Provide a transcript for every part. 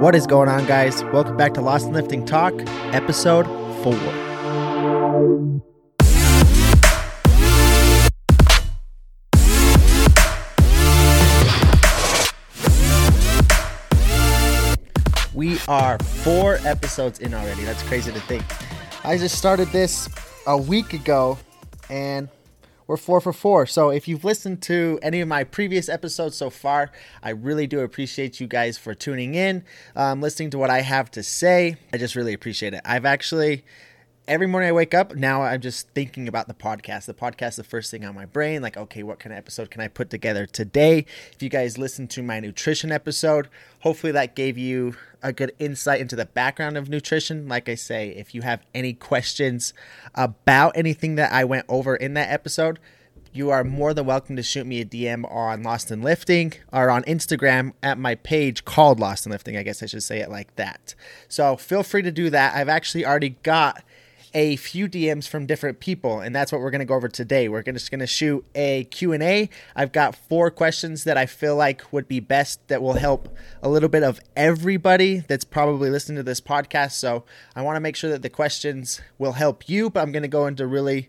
What is going on, guys? Welcome back to Lost in Lifting Talk, episode 4. We are 4 episodes in already. That's crazy to think. I just started this a week ago, and we're 4 for 4. So if you've listened to any of my previous episodes so far, I really do appreciate you guys for tuning in, listening to what I have to say. I just really appreciate it. I've actually, every morning I wake up, now I'm just thinking about the podcast. The podcast is the first thing on my brain, like, okay, what kind of episode can I put together today? If you guys listened to my nutrition episode, hopefully that gave you a good insight into the background of nutrition. Like I say, if you have any questions about anything that I went over in that episode, you are more than welcome to shoot me a DM on Lost in Lifting or on Instagram at my page called Lost in Lifting. I guess I should say it like that. So feel free to do that. I've actually already got a few DMs from different people, and that's what we're going to go over today. We're just going to shoot a Q&A. I've got 4 questions that I feel like would be best that will help a little bit of everybody that's probably listening to this podcast. So I want to make sure that the questions will help you, but I'm going to go into really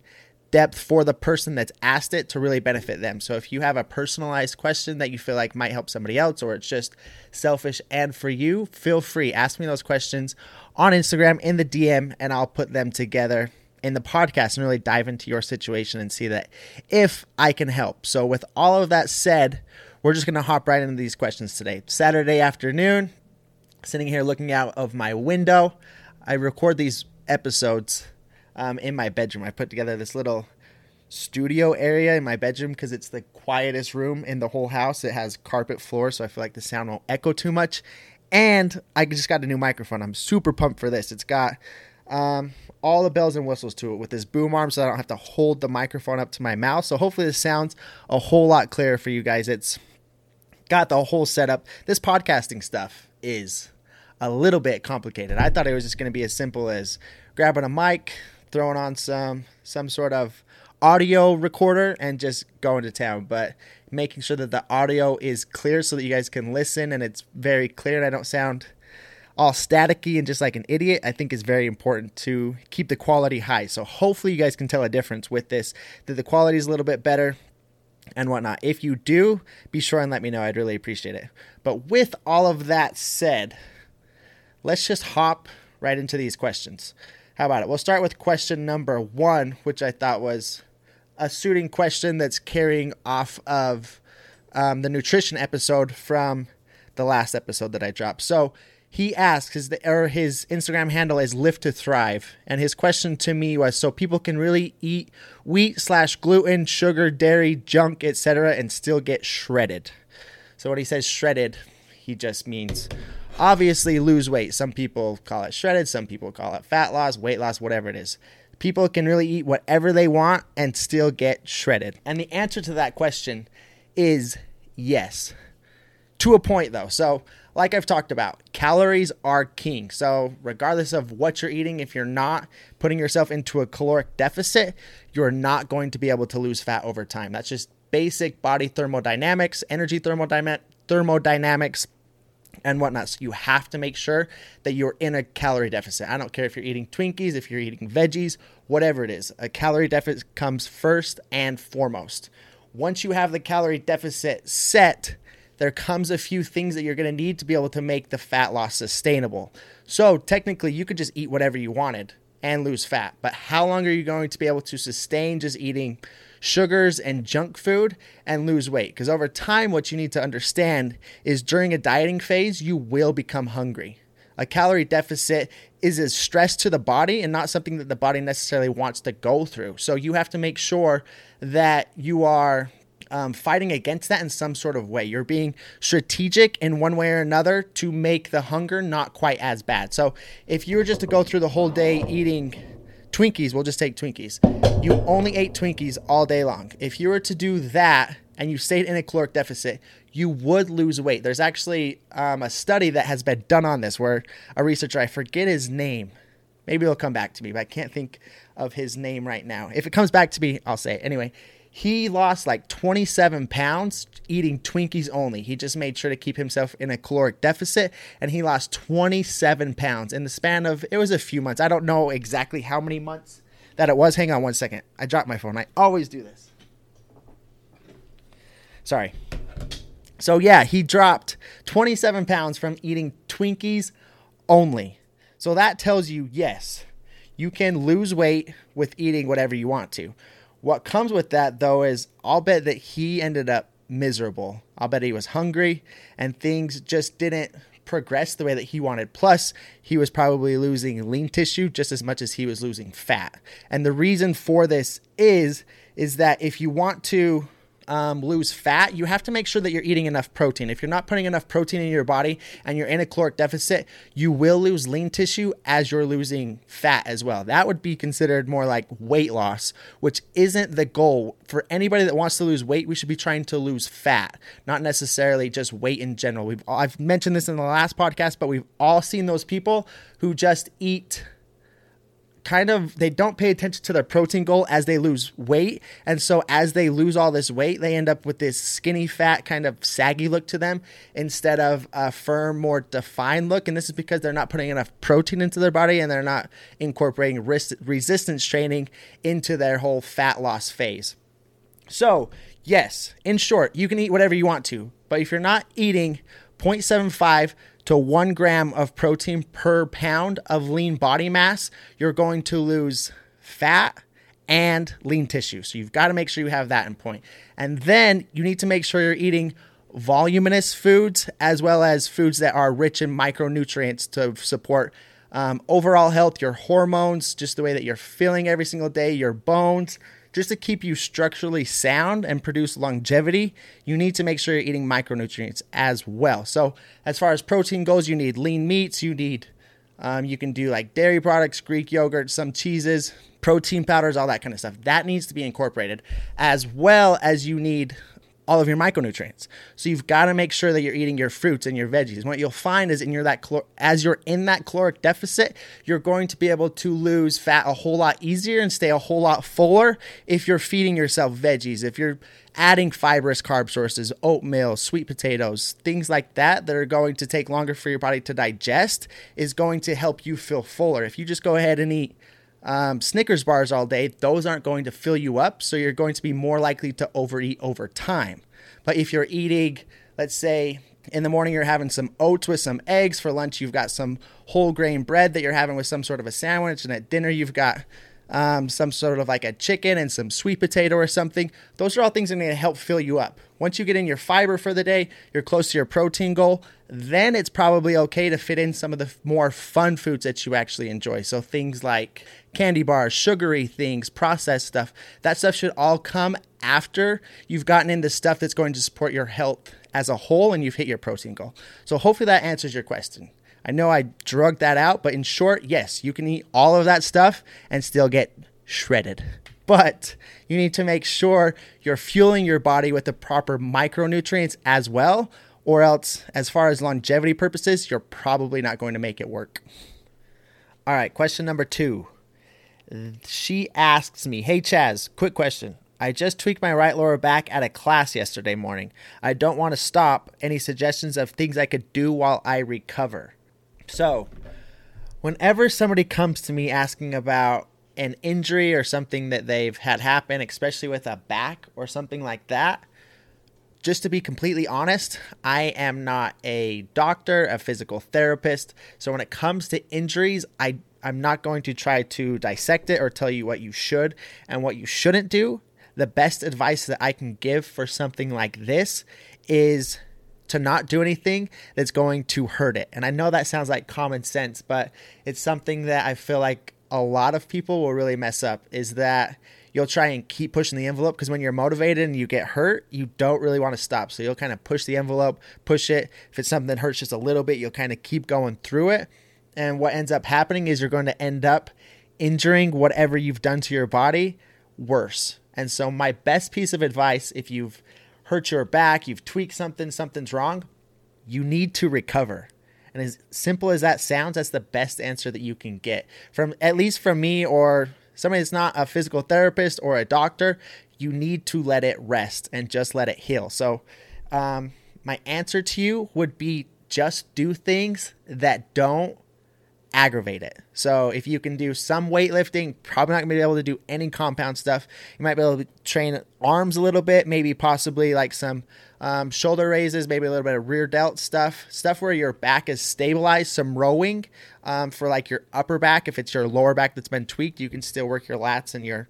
depth for the person that's asked it to really benefit them. So if you have a personalized question that you feel like might help somebody else, or it's just selfish and for you, feel free. Ask me those questions on Instagram in the DM, and I'll put them together in the podcast and really dive into your situation and see that if I can help. So with all of that said, we're just going to hop right into these questions today. Saturday afternoon, sitting here looking out of my window. I record these episodes in my bedroom. I put together this little studio area in my bedroom because it's the quietest room in the whole house. It has carpet floor, so I feel like the sound won't echo too much. And I just got a new microphone. I'm super pumped for this. It's got all the bells and whistles to it with this boom arm, so I don't have to hold the microphone up to my mouth. So hopefully this sounds a whole lot clearer for you guys. It's got the whole setup. This podcasting stuff is a little bit complicated. I thought it was just going to be as simple as grabbing a mic, throwing on some sort of audio recorder, and just going to town, but making sure that the audio is clear so that you guys can listen and it's very clear and I don't sound all staticky and just like an idiot, I think is very important to keep the quality high. So hopefully you guys can tell a difference with this, that the quality is a little bit better and whatnot. If you do, be sure and let me know. I'd really appreciate it. But with all of that said, let's just hop right into these questions. How about it? We'll start with question number 1, which I thought was a suiting question that's carrying off of the nutrition episode from the last episode that I dropped. So he asks, his Instagram handle is Lift to Thrive, and his question to me was, so people can really eat wheat/gluten, sugar, dairy, junk, etc., and still get shredded. So when he says shredded, he just means obviously lose weight. Some people call it shredded, some people call it fat loss, weight loss, whatever it is. People can really eat whatever they want and still get shredded. And the answer to that question is yes. To a point, though. So like I've talked about, calories are king. So regardless of what you're eating, if you're not putting yourself into a caloric deficit, you're not going to be able to lose fat over time. That's just basic body thermodynamics, energy thermodynamics, and whatnot. So you have to make sure that you're in a calorie deficit. I don't care if you're eating Twinkies, if you're eating veggies, whatever it is. A calorie deficit comes first and foremost. Once you have the calorie deficit set, there comes a few things that you're going to need to be able to make the fat loss sustainable. So technically, you could just eat whatever you wanted and lose fat. But how long are you going to be able to sustain just eating sugars and junk food and lose weight? Because over time, what you need to understand is during a dieting phase, you will become hungry. A calorie deficit is a stress to the body and not something that the body necessarily wants to go through. So you have to make sure that you are fighting against that in some sort of way. You're being strategic in one way or another to make the hunger not quite as bad. So if you were just to go through the whole day eating Twinkies, we'll just take Twinkies. You only ate Twinkies all day long. If you were to do that and you stayed in a caloric deficit, you would lose weight. There's actually a study that has been done on this where a researcher, I forget his name. Maybe it'll come back to me, but I can't think of his name right now. If it comes back to me, I'll say it. Anyway, He lost like 27 pounds eating Twinkies only. He just made sure to keep himself in a caloric deficit, and he lost 27 pounds in the span of, it was a few months. I don't know exactly how many months that it was. Hang on one second. I dropped my phone. I always do this. Sorry. So yeah, he dropped 27 pounds from eating Twinkies only. So that tells you, yes, you can lose weight with eating whatever you want to. What comes with that, though, is I'll bet that he ended up miserable. I'll bet he was hungry and things just didn't progress the way that he wanted. Plus, he was probably losing lean tissue just as much as he was losing fat. And the reason for this is that if you want to lose fat, you have to make sure that you're eating enough protein. If you're not putting enough protein in your body and you're in a caloric deficit, you will lose lean tissue as you're losing fat as well. That would be considered more like weight loss, which isn't the goal. For anybody that wants to lose weight, we should be trying to lose fat, not necessarily just weight in general. I've mentioned this in the last podcast, but we've all seen those people who just eat kind of, they don't pay attention to their protein goal as they lose weight. And so as they lose all this weight, they end up with this skinny, fat, kind of saggy look to them instead of a firm, more defined look. And this is because they're not putting enough protein into their body and they're not incorporating resistance training into their whole fat loss phase. So yes, in short, you can eat whatever you want to, but if you're not eating 0.75 to 1 gram of protein per pound of lean body mass, you're going to lose fat and lean tissue. So you've got to make sure you have that in point. And then you need to make sure you're eating voluminous foods as well as foods that are rich in micronutrients to support overall health, your hormones, just the way that you're feeling every single day, your bones. Just to keep you structurally sound and produce longevity, you need to make sure you're eating micronutrients as well. So as far as protein goes, you need lean meats, you need, you can do like dairy products, Greek yogurt, some cheeses, protein powders, all that kind of stuff. That needs to be incorporated, as well as you need all of your micronutrients. So you've got to make sure that you're eating your fruits and your veggies. What you'll find is as you're in that caloric deficit, you're going to be able to lose fat a whole lot easier and stay a whole lot fuller if you're feeding yourself veggies, if you're adding fibrous carb sources, oatmeal, sweet potatoes, things like that that are going to take longer for your body to digest is going to help you feel fuller. If you just go ahead and eat Snickers bars all day, those aren't going to fill you up. So you're going to be more likely to overeat over time. But if you're eating, let's say in the morning, you're having some oats with some eggs. For lunch, you've got some whole grain bread that you're having with some sort of a sandwich. And at dinner, you've got some sort of like a chicken and some sweet potato or something. Those are all things that are going to help fill you up. Once you get in your fiber for the day, you're close to your protein goal, then it's probably okay to fit in some of the more fun foods that you actually enjoy. So things like candy bars, sugary things, processed stuff, that stuff should all come after you've gotten into stuff that's going to support your health as a whole and you've hit your protein goal. So hopefully that answers your question. I know I drug that out, but in short, yes, you can eat all of that stuff and still get shredded. But you need to make sure you're fueling your body with the proper micronutrients as well, or else, as far as longevity purposes, you're probably not going to make it work. All right, question number 2. She asks me, "Hey Chaz, quick question. I just tweaked my right lower back at a class yesterday morning. I don't want to stop. Any suggestions of things I could do while I recover?" So whenever somebody comes to me asking about an injury or something that they've had happen, especially with a back or something like that, just to be completely honest, I am not a doctor, a physical therapist. So when it comes to injuries, I'm not going to try to dissect it or tell you what you should and what you shouldn't do. The best advice that I can give for something like this is to not do anything that's going to hurt it. And I know that sounds like common sense, but it's something that I feel like a lot of people will really mess up, is that you'll try and keep pushing the envelope, because when you're motivated and you get hurt, you don't really want to stop. So you'll kind of push the envelope, push it. If it's something that hurts just a little bit, you'll kind of keep going through it. And what ends up happening is you're going to end up injuring whatever you've done to your body worse. And so my best piece of advice, if you've hurt your back, you've tweaked something, something's wrong, you need to recover. And as simple as that sounds, that's the best answer that you can get, from at least from me or somebody that's not a physical therapist or a doctor. you need to let it rest and just let it heal. So my answer to you would be just do things that don't aggravate it. So if you can do some weightlifting, probably not going to be able to do any compound stuff. You might be able to train arms a little bit, maybe possibly like some shoulder raises, maybe a little bit of rear delt stuff where your back is stabilized, some rowing for like your upper back. If it's your lower back that's been tweaked, you can still work your lats and your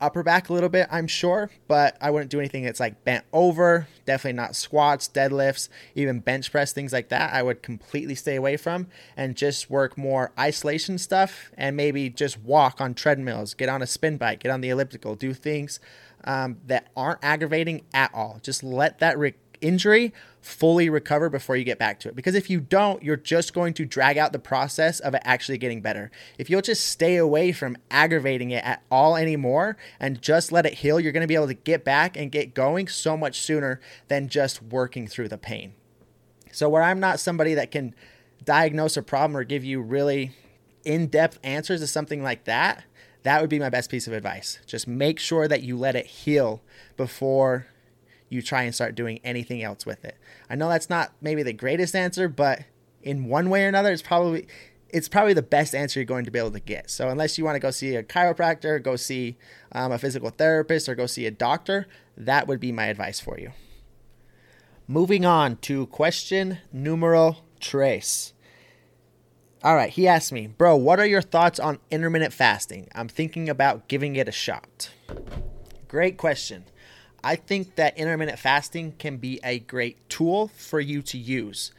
upper back a little bit, I'm sure, but I wouldn't do anything that's like bent over. Definitely not squats, deadlifts, even bench press, things like that. I would completely stay away from and just work more isolation stuff and maybe just walk on treadmills, get on a spin bike, get on the elliptical, do things that aren't aggravating at all. Just let that injury fully recover before you get back to it. Because if you don't, you're just going to drag out the process of it actually getting better. If you'll just stay away from aggravating it at all anymore and just let it heal, you're going to be able to get back and get going so much sooner than just working through the pain. So where I'm not somebody that can diagnose a problem or give you really in-depth answers to something like that, that would be my best piece of advice. Just make sure that you let it heal before you try and start doing anything else with it. I know that's not maybe the greatest answer, but in one way or another, it's probably the best answer you're going to be able to get. So unless you want to go see a chiropractor, go see a physical therapist, or go see a doctor, that would be my advice for you. Moving on to question numero tres. All right, he asked me, bro, what are your thoughts on intermittent fasting? I'm thinking about giving it a shot. Great question. I think that intermittent fasting can be a great tool for you to use.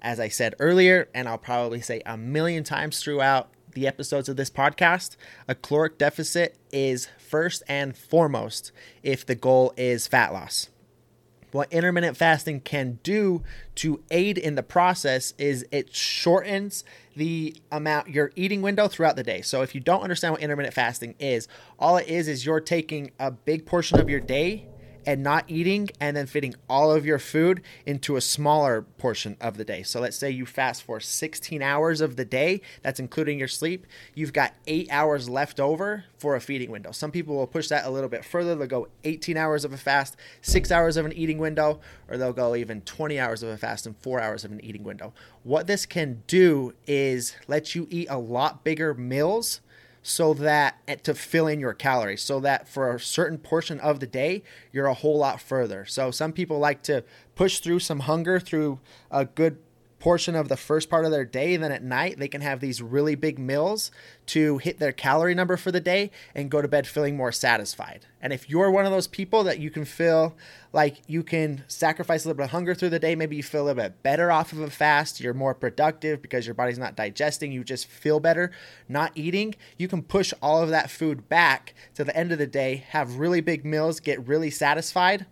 As I said earlier, and I'll probably say 1,000,000 times throughout the episodes of this podcast, a caloric deficit is first and foremost if the goal is fat loss. What intermittent fasting can do to aid in the process is it shortens the amount your eating window throughout the day. So if you don't understand what intermittent fasting is, all it is you're taking a big portion of your day and not eating and then fitting all of your food into a smaller portion of the day. So let's say you fast for 16 hours of the day, that's including your sleep. You've got 8 hours left over for a feeding window. Some people will push that a little bit further. They'll go 18 hours of a fast, 6 hours of an eating window, or they'll go even 20 hours of a fast and 4 hours of an eating window. What this can do is let you eat a lot bigger meals so that to fill in your calories, so that for a certain portion of the day, you're a whole lot further. So some people like to push through some hunger through a good portion of the first part of their day. Then at night, they can have these really big meals to hit their calorie number for the day and go to bed feeling more satisfied. And if you're one of those people that you can feel like you can sacrifice a little bit of hunger through the day, maybe you feel a little bit better off of a fast, you're more productive because your body's not digesting, you just feel better not eating, you can push all of that food back to the end of the day, have really big meals, get really satisfied,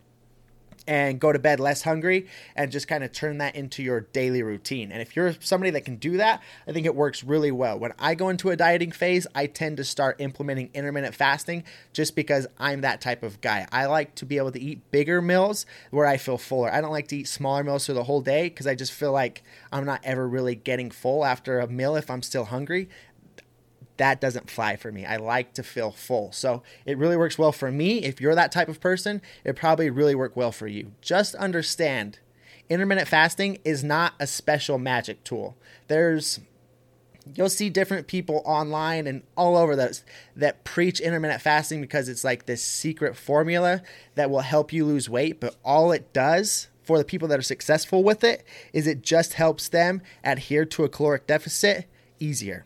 and go to bed less hungry and just kind of turn that into your daily routine. And if you're somebody that can do that, I think it works really well. When I go into a dieting phase, I tend to start implementing intermittent fasting just because I'm that type of guy. I like to be able to eat bigger meals where I feel fuller. I don't like to eat smaller meals for the whole day because I just feel like I'm not ever really getting full after a meal if I'm still hungry. That doesn't fly for me. I like to feel full. So it really works well for me. If you're that type of person, it probably really work well for you. Just understand, intermittent fasting is not a special magic tool. You'll see different people online and all over those that preach intermittent fasting because it's like this secret formula that will help you lose weight. But all it does for the people that are successful with it is it just helps them adhere to a caloric deficit easier.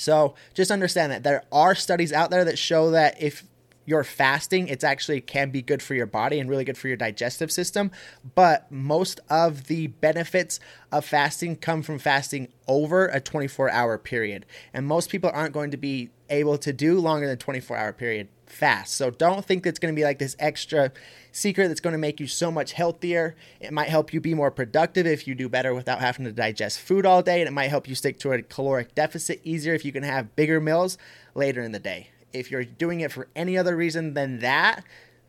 So just understand that there are studies out there that show that if you're fasting, it actually can be good for your body and really good for your digestive system. But most of the benefits of fasting come from fasting over a 24-hour period. And most people aren't going to be able to do longer than 24-hour period fast. So don't think that's going to be like this extra secret that's going to make you so much healthier. It might help you be more productive if you do better without having to digest food all day. And it might help you stick to a caloric deficit easier if you can have bigger meals later in the day. If you're doing it for any other reason than that,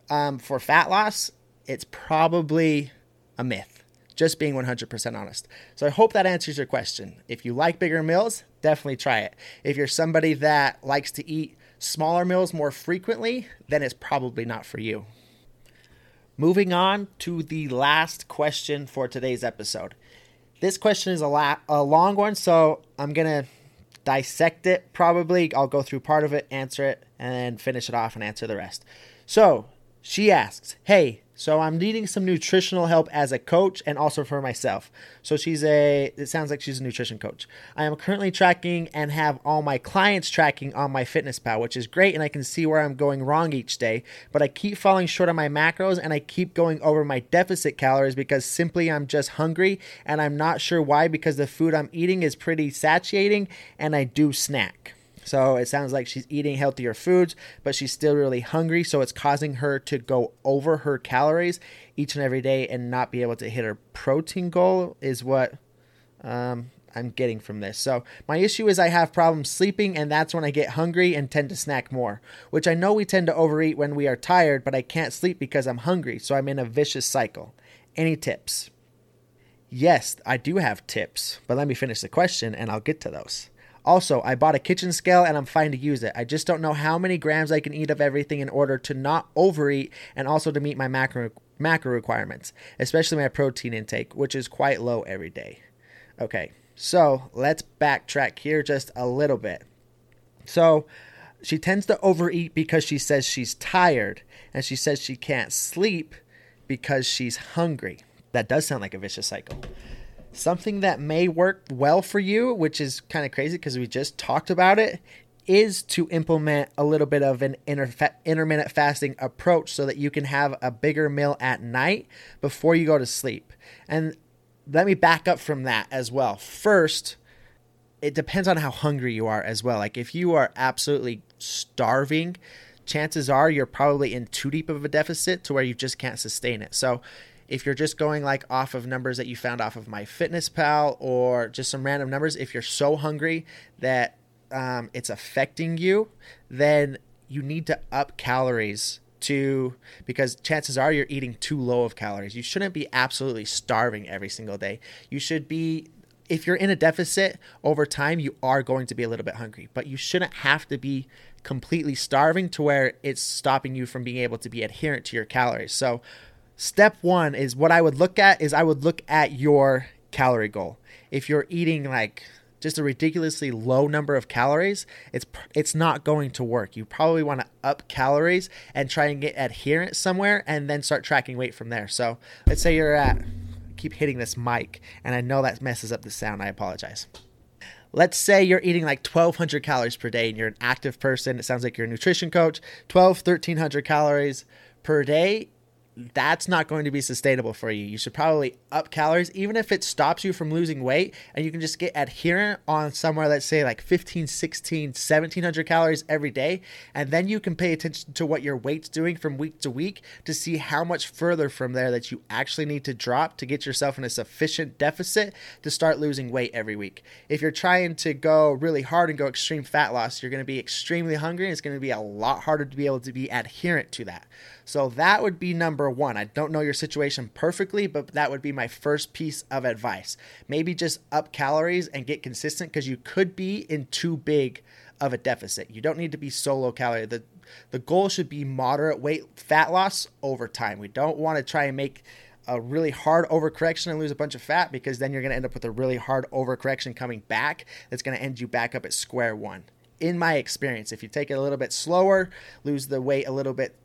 for fat loss, it's probably a myth, just being 100% honest. So I hope that answers your question. If you like bigger meals, definitely try it. If you're somebody that likes to eat smaller meals more frequently, then it's probably not for you. Moving on to the last question for today's episode. This question is a long one, so I'm going to dissect it probably. I'll go through part of it, answer it, and then finish it off and answer the rest. So she asks, hey, so I'm needing some nutritional help as a coach and also for myself. So it sounds like she's a nutrition coach. I am currently tracking and have all my clients tracking on MyFitnessPal, which is great, and I can see where I'm going wrong each day, but I keep falling short on my macros and I keep going over my deficit calories because simply I'm just hungry and I'm not sure why, because the food I'm eating is pretty satiating and I do snack. So it sounds like she's eating healthier foods, but she's still really hungry. So it's causing her to go over her calories each and every day and not be able to hit her protein goal is what I'm getting from this. So my issue is I have problems sleeping, and that's when I get hungry and tend to snack more, which I know we tend to overeat when we are tired, but I can't sleep because I'm hungry. So I'm in a vicious cycle. Any tips? Yes, I do have tips, but let me finish the question and I'll get to those. Also, I bought a kitchen scale and I'm fine to use it. I just don't know how many grams I can eat of everything in order to not overeat and also to meet my macro requirements, especially my protein intake, which is quite low every day. Okay, so let's backtrack here just a little bit. So she tends to overeat because she says she's tired, and she says she can't sleep because she's hungry. That does sound like a vicious cycle. Something that may work well for you, which is kind of crazy because we just talked about it, is to implement a little bit of an intermittent fasting approach so that you can have a bigger meal at night before you go to sleep. And let me back up from that as well. First, it depends on how hungry you are as well. Like if you are absolutely starving, chances are you're probably in too deep of a deficit to where you just can't sustain it. So if you're just going like off of numbers that you found off of MyFitnessPal or just some random numbers, if you're so hungry that it's affecting you, then you need to up calories because chances are you're eating too low of calories. You shouldn't be absolutely starving every single day. You should be, if you're in a deficit over time, you are going to be a little bit hungry, but you shouldn't have to be completely starving to where it's stopping you from being able to be adherent to your calories. So step one is what I would look at is I would look at your calorie goal. If you're eating like just a ridiculously low number of calories, it's not going to work. You probably want to up calories and try and get adherent somewhere and then start tracking weight from there. So let's say you're at, I keep hitting this mic and I know that messes up the sound. I apologize. Let's say you're eating like 1,200 calories per day and you're an active person. It sounds like you're a nutrition coach. 1,300 calories per day. That's not going to be sustainable for you. You should probably up calories, even if it stops you from losing weight, and you can just get adherent on somewhere, let's say like 15, 16, 1700 calories every day. And then you can pay attention to what your weight's doing from week to week to see how much further from there that you actually need to drop to get yourself in a sufficient deficit to start losing weight every week. If you're trying to go really hard and go extreme fat loss, you're going to be extremely hungry, and it's going to be a lot harder to be able to be adherent to that. So that would be number one. I don't know your situation perfectly, but that would be my first piece of advice. Maybe just up calories and get consistent, because you could be in too big of a deficit. You don't need to be so low calorie. The goal should be moderate weight fat loss over time. We don't want to try and make a really hard overcorrection and lose a bunch of fat, because then you're going to end up with a really hard overcorrection coming back that's going to end you back up at square one. In my experience, if you take it a little bit slower, lose the weight a little bit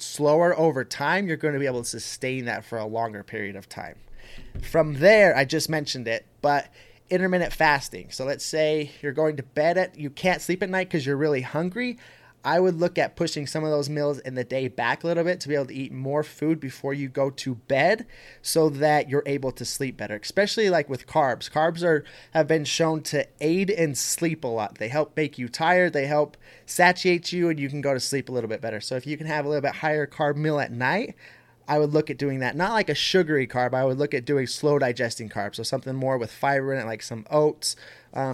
slower over time, you're going to be able to sustain that for a longer period of time. From there, I just mentioned it, but intermittent fasting. So let's say you're going to bed you can't sleep at night because you're really hungry. I would look at pushing some of those meals in the day back a little bit to be able to eat more food before you go to bed so that you're able to sleep better, especially like with carbs. Carbs have been shown to aid in sleep a lot. They help make you tired. They help satiate you, and you can go to sleep a little bit better. So if you can have a little bit higher carb meal at night, I would look at doing that. Not like a sugary carb. I would look at doing slow digesting carbs. So something more with fiber in it, like some oats,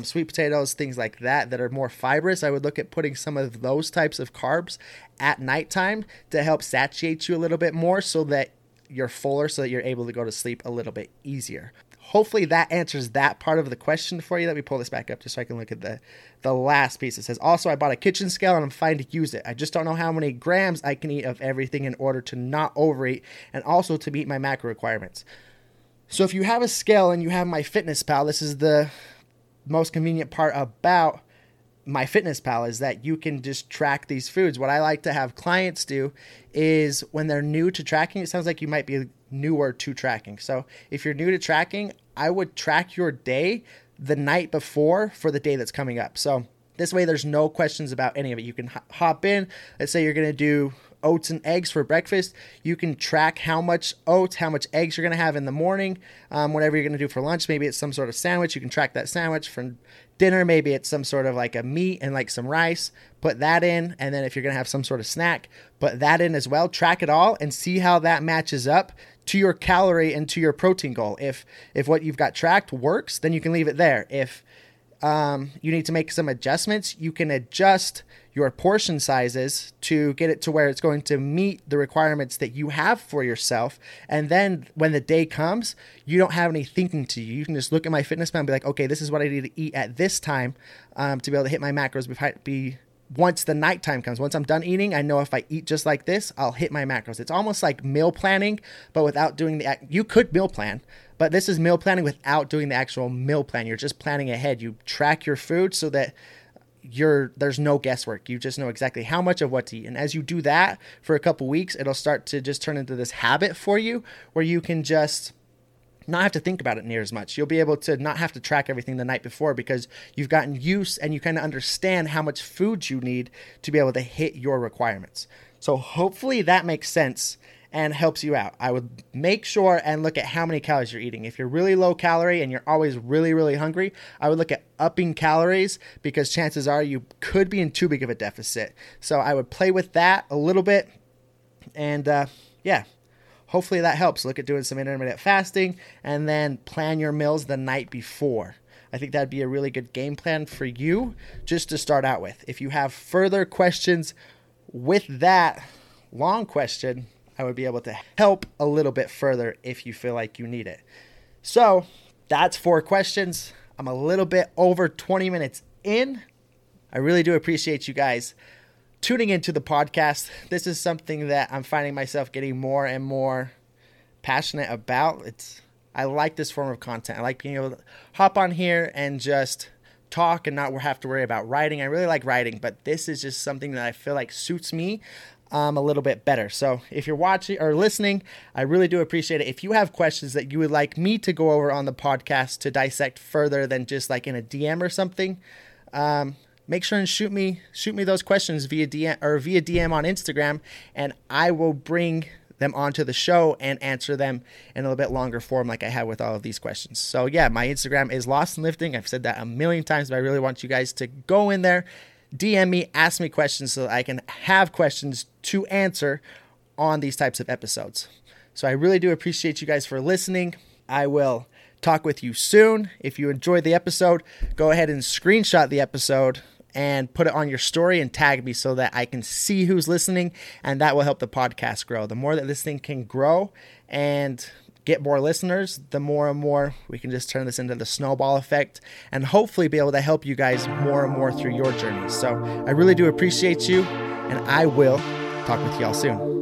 sweet potatoes, things like that are more fibrous. I would look at putting some of those types of carbs at nighttime to help satiate you a little bit more so that you're fuller, so that you're able to go to sleep a little bit easier. hopefully that answers that part of the question for you. Let me pull this back up just so I can look at the last piece. It says, also, I bought a kitchen scale and I'm fine to use it. I just don't know how many grams I can eat of everything in order to not overeat and also to meet my macro requirements. So if you have a scale and you have MyFitnessPal, this is the most convenient part about MyFitnessPal is that you can just track these foods. What I like to have clients do is when they're new to tracking, it sounds like you might be newer to tracking. So if you're new to tracking, I would track your day the night before for the day that's coming up. So this way there's no questions about any of it. You can hop in. Let's say you're going to do oats and eggs for breakfast. You can track how much oats, how much eggs you're going to have in the morning, whatever you're going to do for lunch. Maybe it's some sort of sandwich. You can track that sandwich. For dinner, maybe it's some sort of like a meat and like some rice. Put that in. And then if you're going to have some sort of snack, put that in as well. Track it all and see how that matches up to your calorie and to your protein goal. If what you've got tracked works, then you can leave it there. If you need to make some adjustments, you can adjust your portion sizes to get it to where it's going to meet the requirements that you have for yourself. And then when the day comes, you don't have any thinking to you. You can just look at MyFitnessPal and be like, okay, this is what I need to eat at this time to be able to hit my macros. Once the nighttime comes, once I'm done eating, I know if I eat just like this, I'll hit my macros. It's almost like meal planning, but without doing the act. You could meal plan, but this is meal planning without doing the actual meal plan. You're just planning ahead. You track your food so that there's no guesswork. You just know exactly how much of what to eat. And as you do that for a couple weeks, it'll start to just turn into this habit for you where you can just not have to think about it near as much. You'll be able to not have to track everything the night before because you've gotten used and you kind of understand how much food you need to be able to hit your requirements. So hopefully that makes sense and helps you out. I would make sure and look at how many calories you're eating. If you're really low calorie and you're always really, really hungry, I would look at upping calories because chances are you could be in too big of a deficit. So I would play with that a little bit and hopefully that helps. Look at doing some intermittent fasting and then plan your meals the night before. I think that'd be a really good game plan for you just to start out with. If you have further questions with that long question, I would be able to help a little bit further if you feel like you need it. So that's 4 questions. I'm a little bit over 20 minutes in. I really do appreciate you guys tuning into the podcast. This is something that I'm finding myself getting more and more passionate about. I like this form of content. I like being able to hop on here and just talk and not have to worry about writing. I really like writing, but this is just something that I feel like suits me a little bit better. So if you're watching or listening, I really do appreciate it. If you have questions that you would like me to go over on the podcast to dissect further than just like in a DM or something, make sure and shoot me those questions via DM on Instagram, and I will bring them onto the show and answer them in a little bit longer form like I have with all of these questions. So yeah, my Instagram is Lost in Lifting. I've said that a million times, but I really want you guys to go in there, DM me, ask me questions so that I can have questions to answer on these types of episodes. So I really do appreciate you guys for listening. I will talk with you soon. If you enjoyed the episode, go ahead and screenshot the episode and put it on your story and tag me so that I can see who's listening, and that will help the podcast grow. The more that this thing can grow and get more listeners, the more and more we can just turn this into the snowball effect and hopefully be able to help you guys more and more through your journey. So I really do appreciate you, and I will talk with y'all soon.